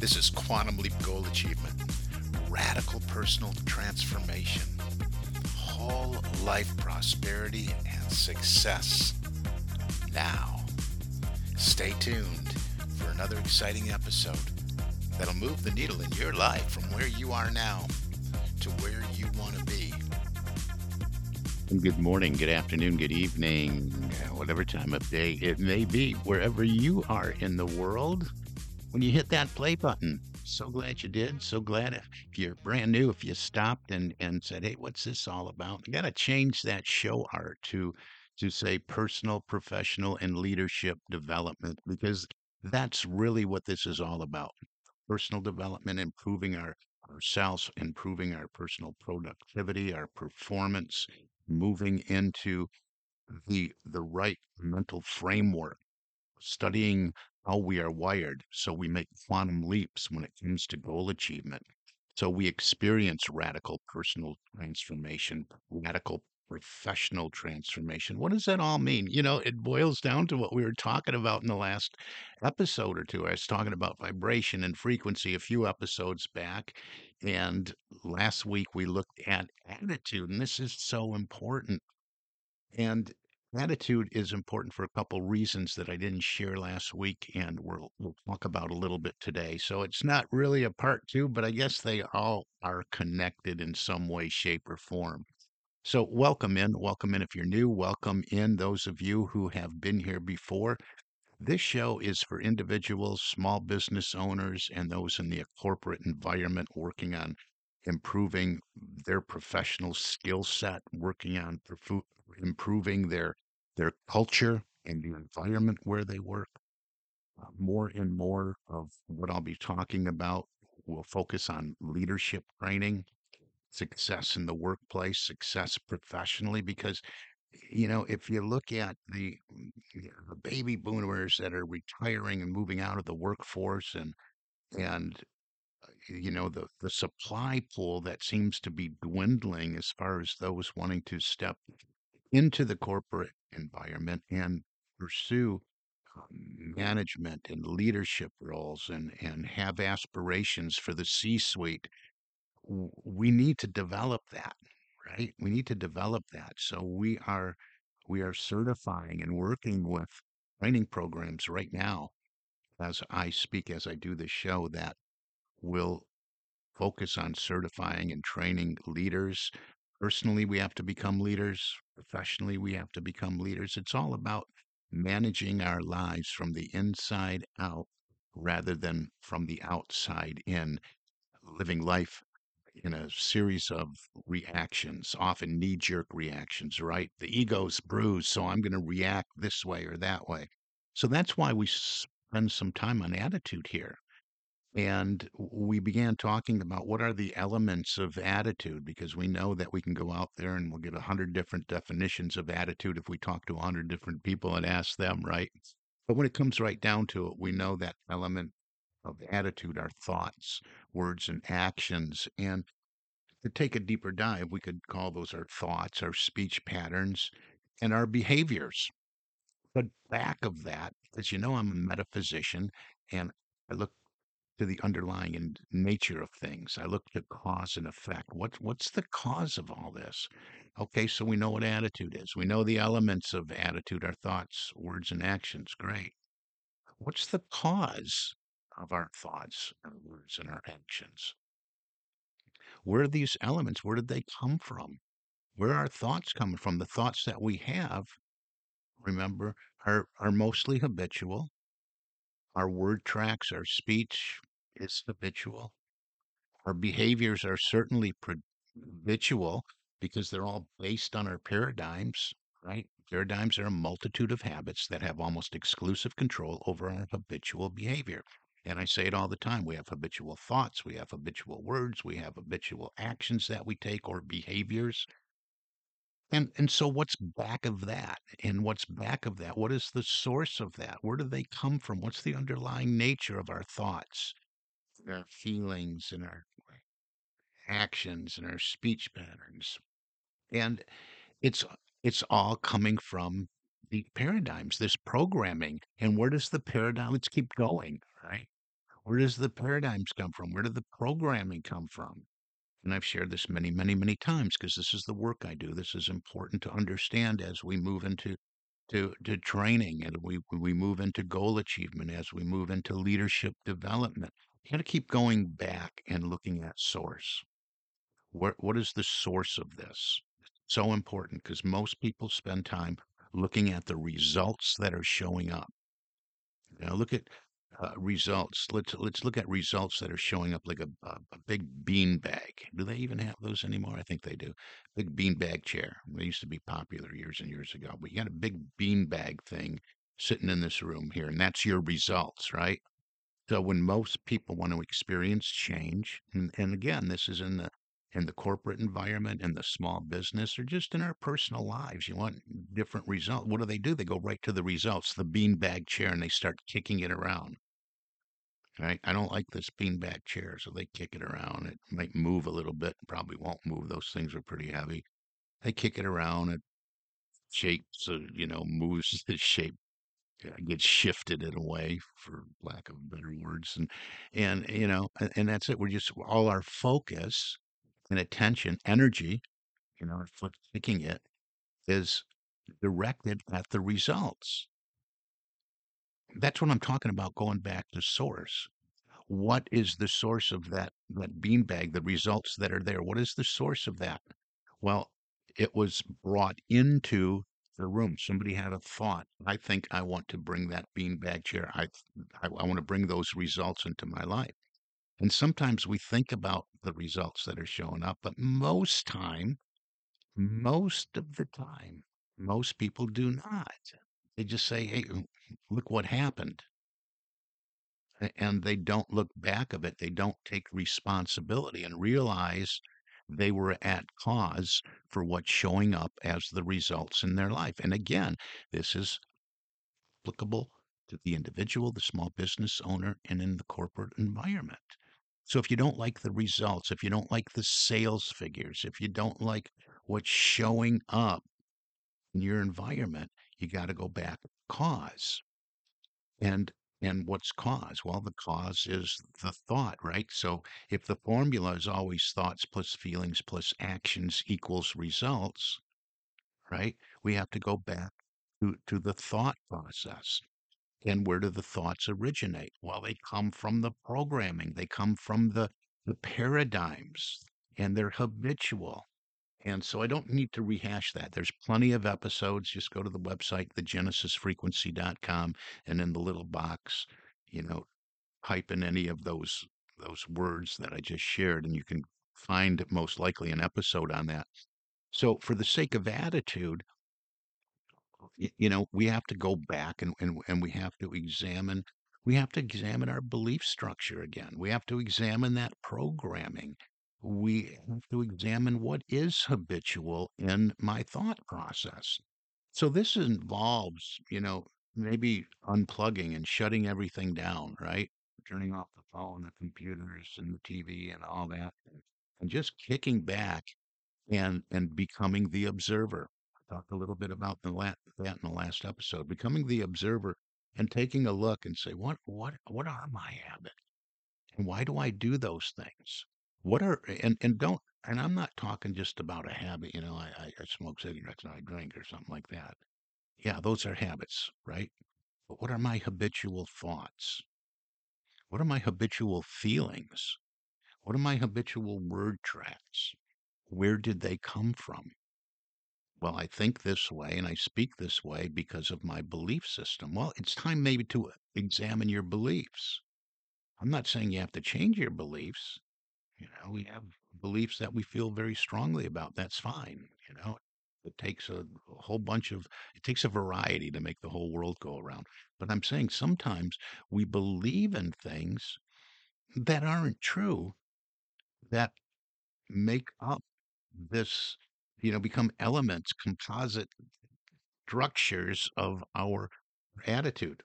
This is Quantum Leap Goal Achievement, Radical Personal Transformation, Whole Life Prosperity and Success. Now, stay tuned for another exciting episode that'll move the needle in your life from where you are now to where you want to be. Good morning, good afternoon, good evening, whatever time of day it may be, wherever you are in the world. When you hit that play button, so glad you did. So glad if you're brand new, if you stopped and said, hey, what's this all about? You got to change that show art to say personal, professional, and leadership development, because that's really what this is all about. Personal development, improving ourselves, improving our personal productivity, our performance, moving into the right mental framework, studying how we are wired so we make quantum leaps when it comes to goal achievement. So we experience radical personal transformation, radical professional transformation. What does that all mean? You know, it boils down to what we were talking about in the last episode or two. I was talking about vibration and frequency a few episodes back. And last week we looked at attitude, and this is so important. And attitude is important for a couple reasons that I didn't share last week, and we'll talk about a little bit today. So it's not really a part two, but I guess they all are connected in some way, shape, or form. So welcome in if you're new, welcome in those of you who have been here before. This show is for individuals, small business owners, and those in the corporate environment working on improving their professional skill set, working on improving their culture and the environment where they work. More and more of what I'll be talking about will focus on leadership training, success in the workplace, success professionally, because, you know, if you look at the baby boomers that are retiring and moving out of the workforce and you know, the supply pool that seems to be dwindling as far as those wanting to step into the corporate environment and pursue management and leadership roles and have aspirations for the C-suite, we need to develop that, right? We need to develop that. So we are certifying and working with training programs right now as I speak, as I do this show, that will focus on certifying and training leaders. Personally, we have to become leaders. Professionally, we have to become leaders. It's all about managing our lives from the inside out rather than from the outside in, living life in a series of reactions, often knee-jerk reactions, right? The ego's bruised, so I'm going to react this way or that way. So that's why we spend some time on attitude here. And we began talking about what are the elements of attitude, because we know that we can go out there and we'll get 100 different definitions of attitude if we talk to 100 different people and ask them, right? But when it comes right down to it, we know that element of attitude are thoughts, words, and actions. And to take a deeper dive, we could call those our thoughts, our speech patterns, and our behaviors. But back of that, as you know, I'm a metaphysician, and I look to the underlying nature of things. I look to cause and effect. What's the cause of all this? Okay, so we know what attitude is. We know the elements of attitude, our thoughts, words, and actions. Great. What's the cause of our thoughts, our words, and our actions? Where are these elements? Where did they come from? Where are thoughts coming from? The thoughts that we have, remember, are mostly habitual. Our word tracks, our speech is habitual. Our behaviors are certainly habitual because they're all based on our paradigms, right? Paradigms are a multitude of habits that have almost exclusive control over our habitual behavior. And I say it all the time. We have habitual thoughts. We have habitual words. We have habitual actions that we take or behaviors. And so what's back of that? And what's back of that? What is the source of that? Where do they come from? What's the underlying nature of our thoughts, our feelings, and our actions, and our speech patterns? And it's all coming from the paradigms, this programming. And where does the paradigm, let's keep going, right? Where does the paradigms come from? Where did the programming come from? And I've shared this many, many, many times because this is the work I do. This is important to understand as we move into to training, and we move into goal achievement, as we move into leadership development. You got to keep going back and looking at source. What is the source of this? It's so important because most people spend time looking at the results that are showing up. Now look at results. Let's look at results that are showing up like a big bean bag. Do they even have those anymore? I think they do. Big bean bag chair. They used to be popular years and years ago. But you got a big bean bag thing sitting in this room here, and that's your results, right? So when most people want to experience change, and again, this is in the corporate environment, in the small business, or just in our personal lives. You want different results. What do? They go right to the results, the beanbag chair, and they start kicking it around. Right? I don't like this beanbag chair, so they kick it around. It might move a little bit, probably won't move. Those things are pretty heavy. They kick it around. It shapes, moves the shape. It gets shifted in a way, for lack of better words. And that's it. We're just, all our focus and attention, energy, flicking it, is directed at the results. That's what I'm talking about, going back to source. What is the source of that beanbag, the results that are there? What is the source of that? Well, it was brought into the room. Somebody had a thought. I think I want to bring that beanbag chair. I want to bring those results into my life. And sometimes we think about the results that are showing up, but most of the time, most people do not. They just say, hey, look what happened. And they don't look back of it. They don't take responsibility and realize they were at cause for what's showing up as the results in their life. And again, this is applicable to the individual, the small business owner, and in the corporate environment. So if you don't like the results, if you don't like the sales figures, if you don't like what's showing up in your environment, you got to go back to cause. And what's cause? Well, the cause is the thought, right? So if the formula is always thoughts plus feelings plus actions equals results, right? We have to go back to the thought process. And where do the thoughts originate? Well, they come from the programming. They come from the paradigms, and they're habitual. And so I don't need to rehash that. There's plenty of episodes. Just go to the website, thegenesisfrequency.com, and in the little box, type in any of those words that I just shared, and you can find most likely an episode on that. So for the sake of attitude, we have to go back and we have to examine our belief structure again. We have to examine that programming. We have to examine what is habitual in my thought process. So this involves, maybe unplugging and shutting everything down, right? Turning off the phone, the computers, and the TV and all that, and just kicking back and becoming the observer. Talked a little bit about that in the last episode, becoming the observer and taking a look and say, what are my habits? And why do I do those things? And I'm not talking just about a habit, I smoke cigarettes and I drink or something like that. Yeah, those are habits, right? But what are my habitual thoughts? What are my habitual feelings? What are my habitual word tracks? Where did they come from? Well, I think this way and I speak this way because of my belief system. Well, it's time maybe to examine your beliefs. I'm not saying you have to change your beliefs. We have beliefs that we feel very strongly about. That's fine. It takes a whole bunch of, it takes a variety to make the whole world go around. But I'm saying sometimes we believe in things that aren't true, that make up this, become elements, composite structures of our attitude,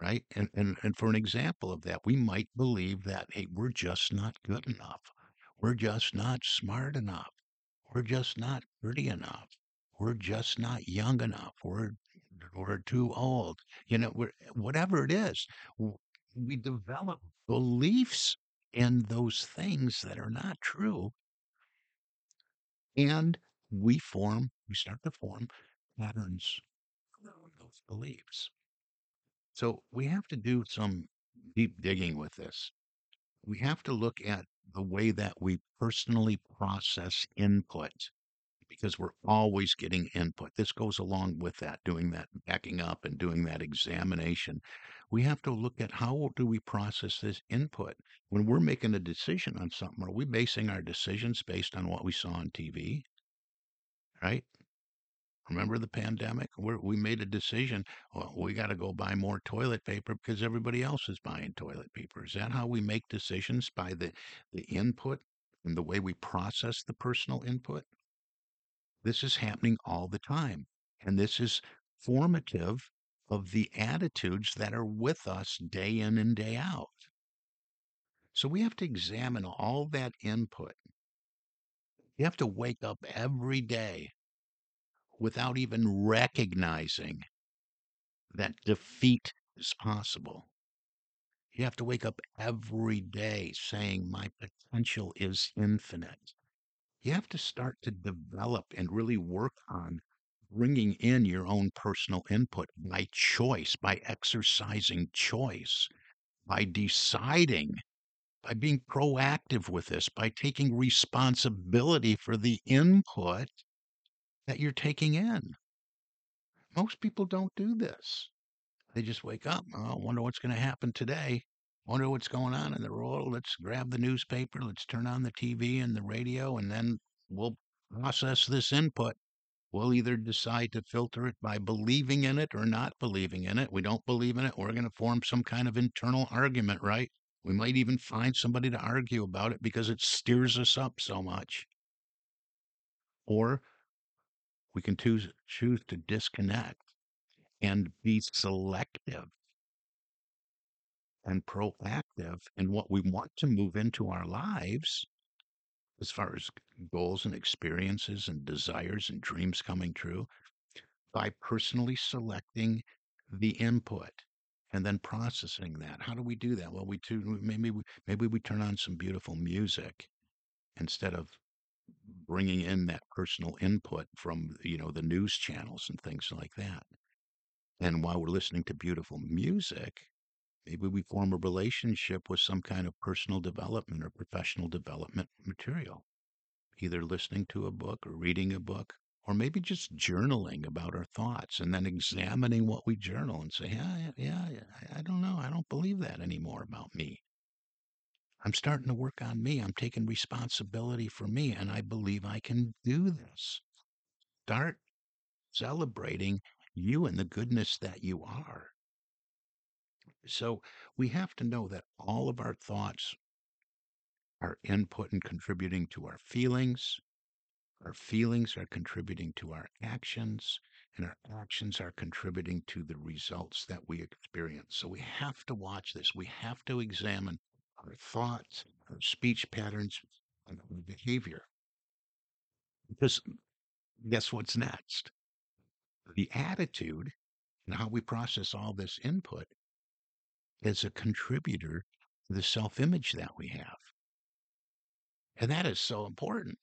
right? And for an example of that, we might believe that, hey, we're just not good enough. We're just not smart enough. We're just not pretty enough. We're just not young enough. We're too old. Whatever it is, we develop beliefs in those things that are not true, and we start to form patterns around those beliefs. So we have to do some deep digging with this. We have to look at the way that we personally process input, because we're always getting input. This goes along with that, doing that backing up and doing that examination. We have to look at how do we process this input. When we're making a decision on something, are we basing our decisions based on what we saw on TV? Right? Remember the pandemic? We made a decision, well, we got to go buy more toilet paper because everybody else is buying toilet paper. Is that how we make decisions, by the input and the way we process the personal input? This is happening all the time. And this is formative of the attitudes that are with us day in and day out. So we have to examine all that input. You have to wake up every day without even recognizing that defeat is possible. You have to wake up every day saying, my potential is infinite. You have to start to develop and really work on bringing in your own personal input by choice, by exercising choice, by deciding, by being proactive with this, by taking responsibility for the input that you're taking in. Most people don't do this. They just wake up, oh, I wonder what's going to happen today. Wonder what's going on in the world. Let's grab the newspaper. Let's turn on the TV and the radio, and then we'll process this input. We'll either decide to filter it by believing in it or not believing in it. We don't believe in it, we're going to form some kind of internal argument, right? We might even find somebody to argue about it because it steers us up so much. Or we can choose to disconnect and be selective and proactive in what we want to move into our lives as far as goals and experiences and desires and dreams coming true by personally selecting the input and then processing that. How do we do that? Well, maybe we turn on some beautiful music instead of bringing in that personal input from, the news channels and things like that. And while we're listening to beautiful music, maybe we form a relationship with some kind of personal development or professional development material, either listening to a book or reading a book, or maybe just journaling about our thoughts and then examining what we journal and say, yeah, I don't know. I don't believe that anymore about me. I'm starting to work on me. I'm taking responsibility for me, and I believe I can do this. Start celebrating you and the goodness that you are. So we have to know that all of our thoughts are input and contributing to our feelings. Our feelings are contributing to our actions, and our actions are contributing to the results that we experience. So we have to watch this. We have to examine our thoughts, our speech patterns, and our behavior. Because guess what's next? The attitude and how we process all this input is a contributor to the self-image that we have. And that is so important.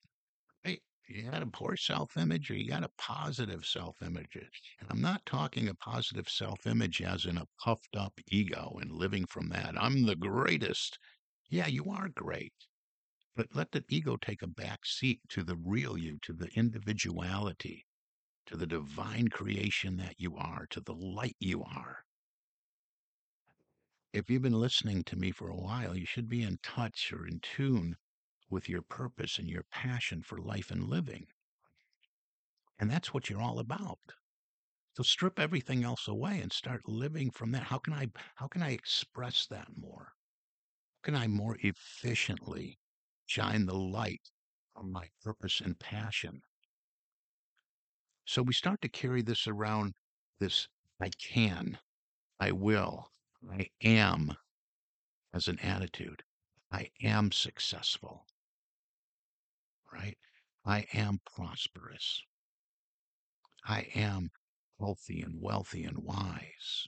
Right? You got a poor self-image or you got a positive self-image. And I'm not talking a positive self-image as in a puffed up ego and living from that. I'm the greatest. Yeah, you are great. But let the ego take a back seat to the real you, to the individuality, to the divine creation that you are, to the light you are. If you've been listening to me for a while, you should be in touch or in tune with your purpose and your passion for life and living. And that's what you're all about. So strip everything else away and start living from that. How can I express that more? How can I more efficiently shine the light on my purpose and passion? So we start to carry this around, this I can, I will, I am as an attitude. I am successful, right? I am prosperous. I am healthy and wealthy and wise.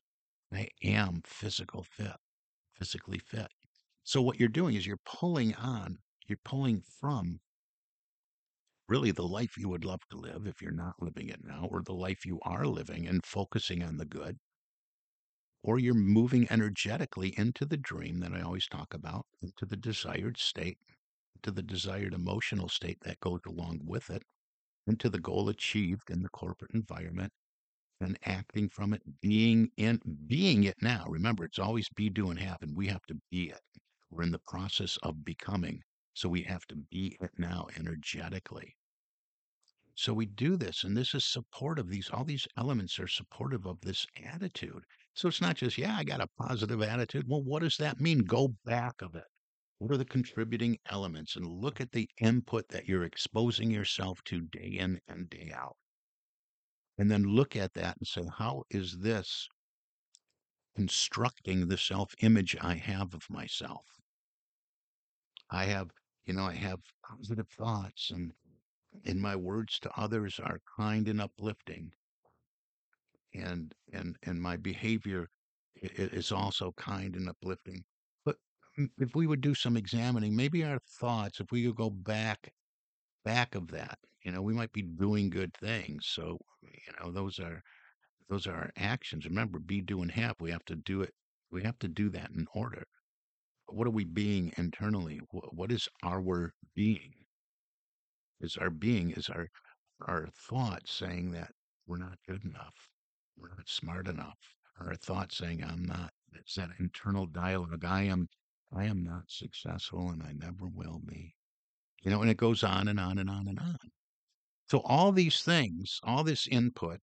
I am physically fit. So what you're doing is you're pulling from really the life you would love to live if you're not living it now, or the life you are living and focusing on the good, or you're moving energetically into the dream that I always talk about, into the desired state, into the desired emotional state that goes along with it, into the goal achieved in the corporate environment, and acting from it, being it now. Remember, it's always be, do, and have, and we have to be it. We're in the process of becoming, so we have to be it now energetically. So we do this, and this is supportive. All these elements are supportive of this attitude. So it's not just, yeah, I got a positive attitude. Well, what does that mean? Go back of it. What are the contributing elements? And look at the input that you're exposing yourself to day in and day out. And then look at that and say, how is this constructing the self-image I have of myself? I have positive thoughts, and my words to others are kind and uplifting. And my behavior is also kind and uplifting. But if we would do some examining, maybe our thoughts, if we could go back of that, we might be doing good things. So, those are our actions. Remember, be, do, and have. We have to do it. We have to do that in order. But what are we being internally? What is our being? Is our thoughts saying that we're not good enough? We're not smart enough? Or our thoughts saying I'm not? It's that internal dialogue. I am not successful, and I never will be. And it goes on and on and on and on. So all these things, all this input,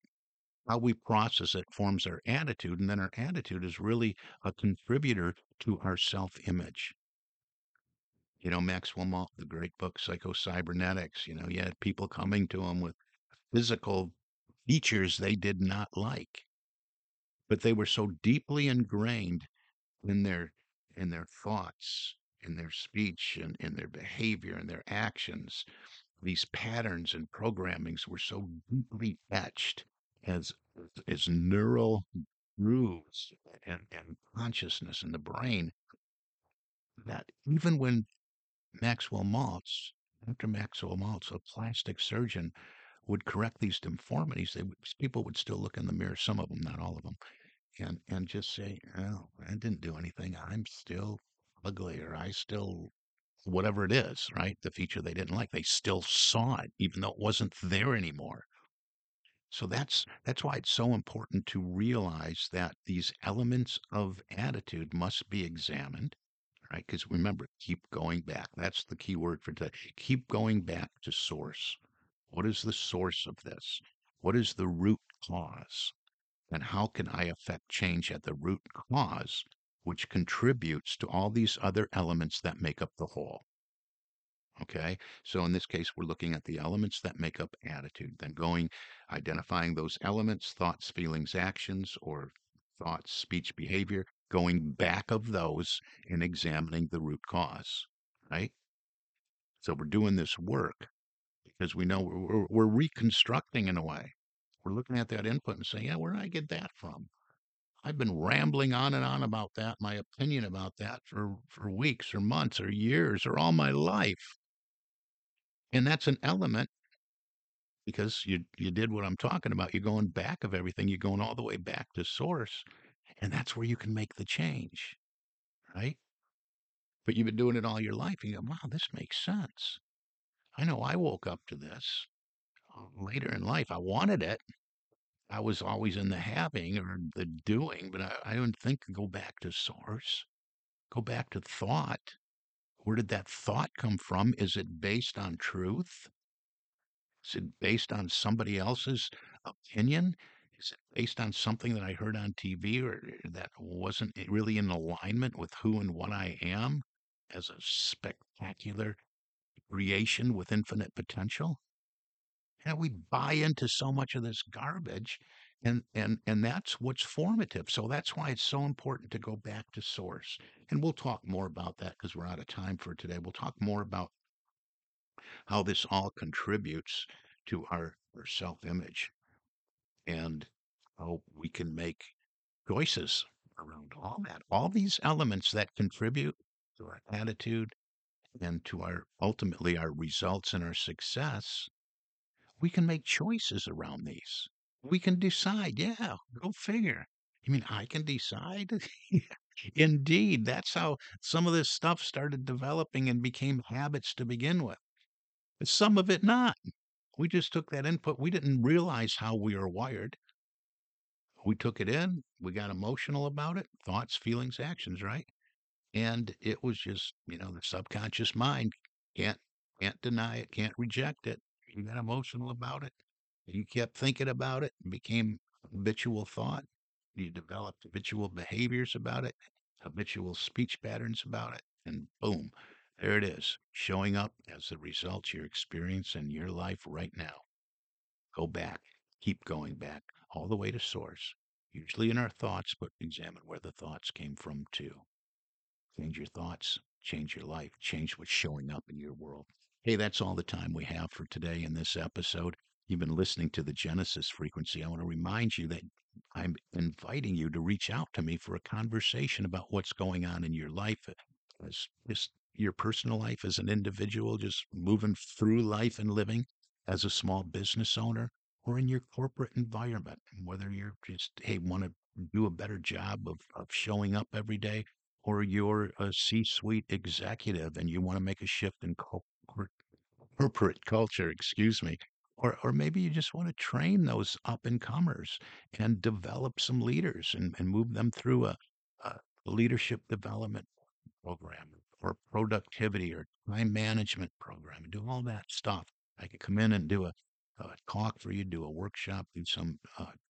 how we process it forms our attitude, and then our attitude is really a contributor to our self-image. Maxwell Maltz, the great book, Psycho-Cybernetics, he had people coming to him with physical features they did not like, but they were so deeply ingrained in their thoughts, in their speech, and in their behavior and their actions. These patterns and programmings were so deeply etched as neural grooves and consciousness in the brain that even when Maxwell Maltz, Dr. Maxwell Maltz, a plastic surgeon, would correct these deformities, people would still look in the mirror, some of them, not all of them, and just say, oh, I didn't do anything. I'm still ugly, or I still, whatever it is, right? The feature they didn't like, they still saw it, even though it wasn't there anymore. So that's why it's so important to realize that these elements of attitude must be examined, right? Because remember, keep going back. That's the key word for today. Keep going back to source. What is the source of this? What is the root cause? And how can I affect change at the root cause, which contributes to all these other elements that make up the whole? Okay, so in this case, we're looking at the elements that make up attitude, then identifying those elements, thoughts, feelings, actions, or thoughts, speech, behavior, going back of those and examining the root cause, right? So we're doing this work because we know we're reconstructing in a way. We're looking at that input and saying, yeah, where did I get that from? I've been rambling on and on about that, my opinion about that for weeks or months or years or all my life. And that's an element because you did what I'm talking about. You're going back of everything. You're going all the way back to source. And that's where you can make the change, right? But you've been doing it all your life. You go, wow, this makes sense. I know I woke up to this later in life. I wanted it. I was always in the having or the doing, but I didn't think, go back to source, go back to thought. Where did that thought come from? Is it based on truth? Is it based on somebody else's opinion? Is it based on something that I heard on TV or that wasn't really in alignment with who and what I am as a spectacular creation with infinite potential? And we buy into so much of this garbage, and that's what's formative. So that's why it's so important to go back to source. And we'll talk more about that because we're out of time for today. We'll talk more about how this all contributes to our self-image and how we can make choices around all that, all these elements that contribute to our attitude and to ultimately our results and our success. We can make choices around these. We can decide. Yeah, go figure. You mean I can decide? Indeed, that's how some of this stuff started developing and became habits to begin with. But some of it not. We just took that input. We didn't realize how we were wired. We took it in. We got emotional about it. Thoughts, feelings, actions, right? And it was just, the subconscious mind can't deny it, can't reject it. You got emotional about it. You kept thinking about it and became habitual thought. You developed habitual behaviors about it, habitual speech patterns about it, and boom. There it is, showing up as the results you're experiencing in your life right now. Go back. Keep going back all the way to source, usually in our thoughts, but examine where the thoughts came from too. Change your thoughts, change your life, change what's showing up in your world. Hey, that's all the time we have for today in this episode. You've been listening to The Genesis Frequency. I want to remind you that I'm inviting you to reach out to me for a conversation about what's going on in your life. It's just your personal life as an individual, just moving through life and living as a small business owner, or in your corporate environment, whether you're just, want to do a better job of showing up every day, or you're a C-suite executive and you want to make a shift in corporate culture, or maybe you just want to train those up-and-comers and develop some leaders and move them through a leadership development program, or productivity or time management program, and do all that stuff. I could come in and do a talk for you, do a workshop, do some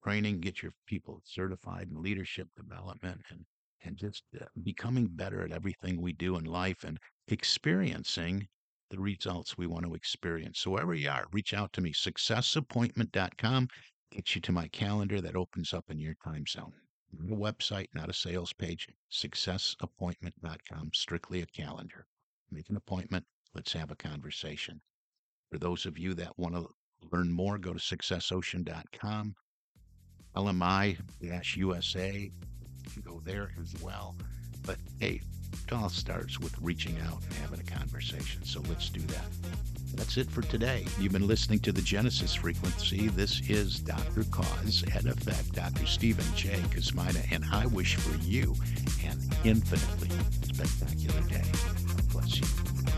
training, get your people certified in leadership development, and just becoming better at everything we do in life and experiencing the results we want to experience. So wherever you are, reach out to me, successappointment.com. Get you to my calendar that opens up in your time zone. A website, not a sales page, successappointment.com, strictly a calendar. Make an appointment. Let's have a conversation. For those of you that want to learn more, go to successocean.com, lmi-usa. You can go there as well. But hey, it all starts with reaching out and having a conversation. So let's do that. That's it for today. You've been listening to The Genesis Frequency. This is Dr. Cause and Effect, Dr. Stephen J. Kosmyna, and I wish for you an infinitely spectacular day. God bless you.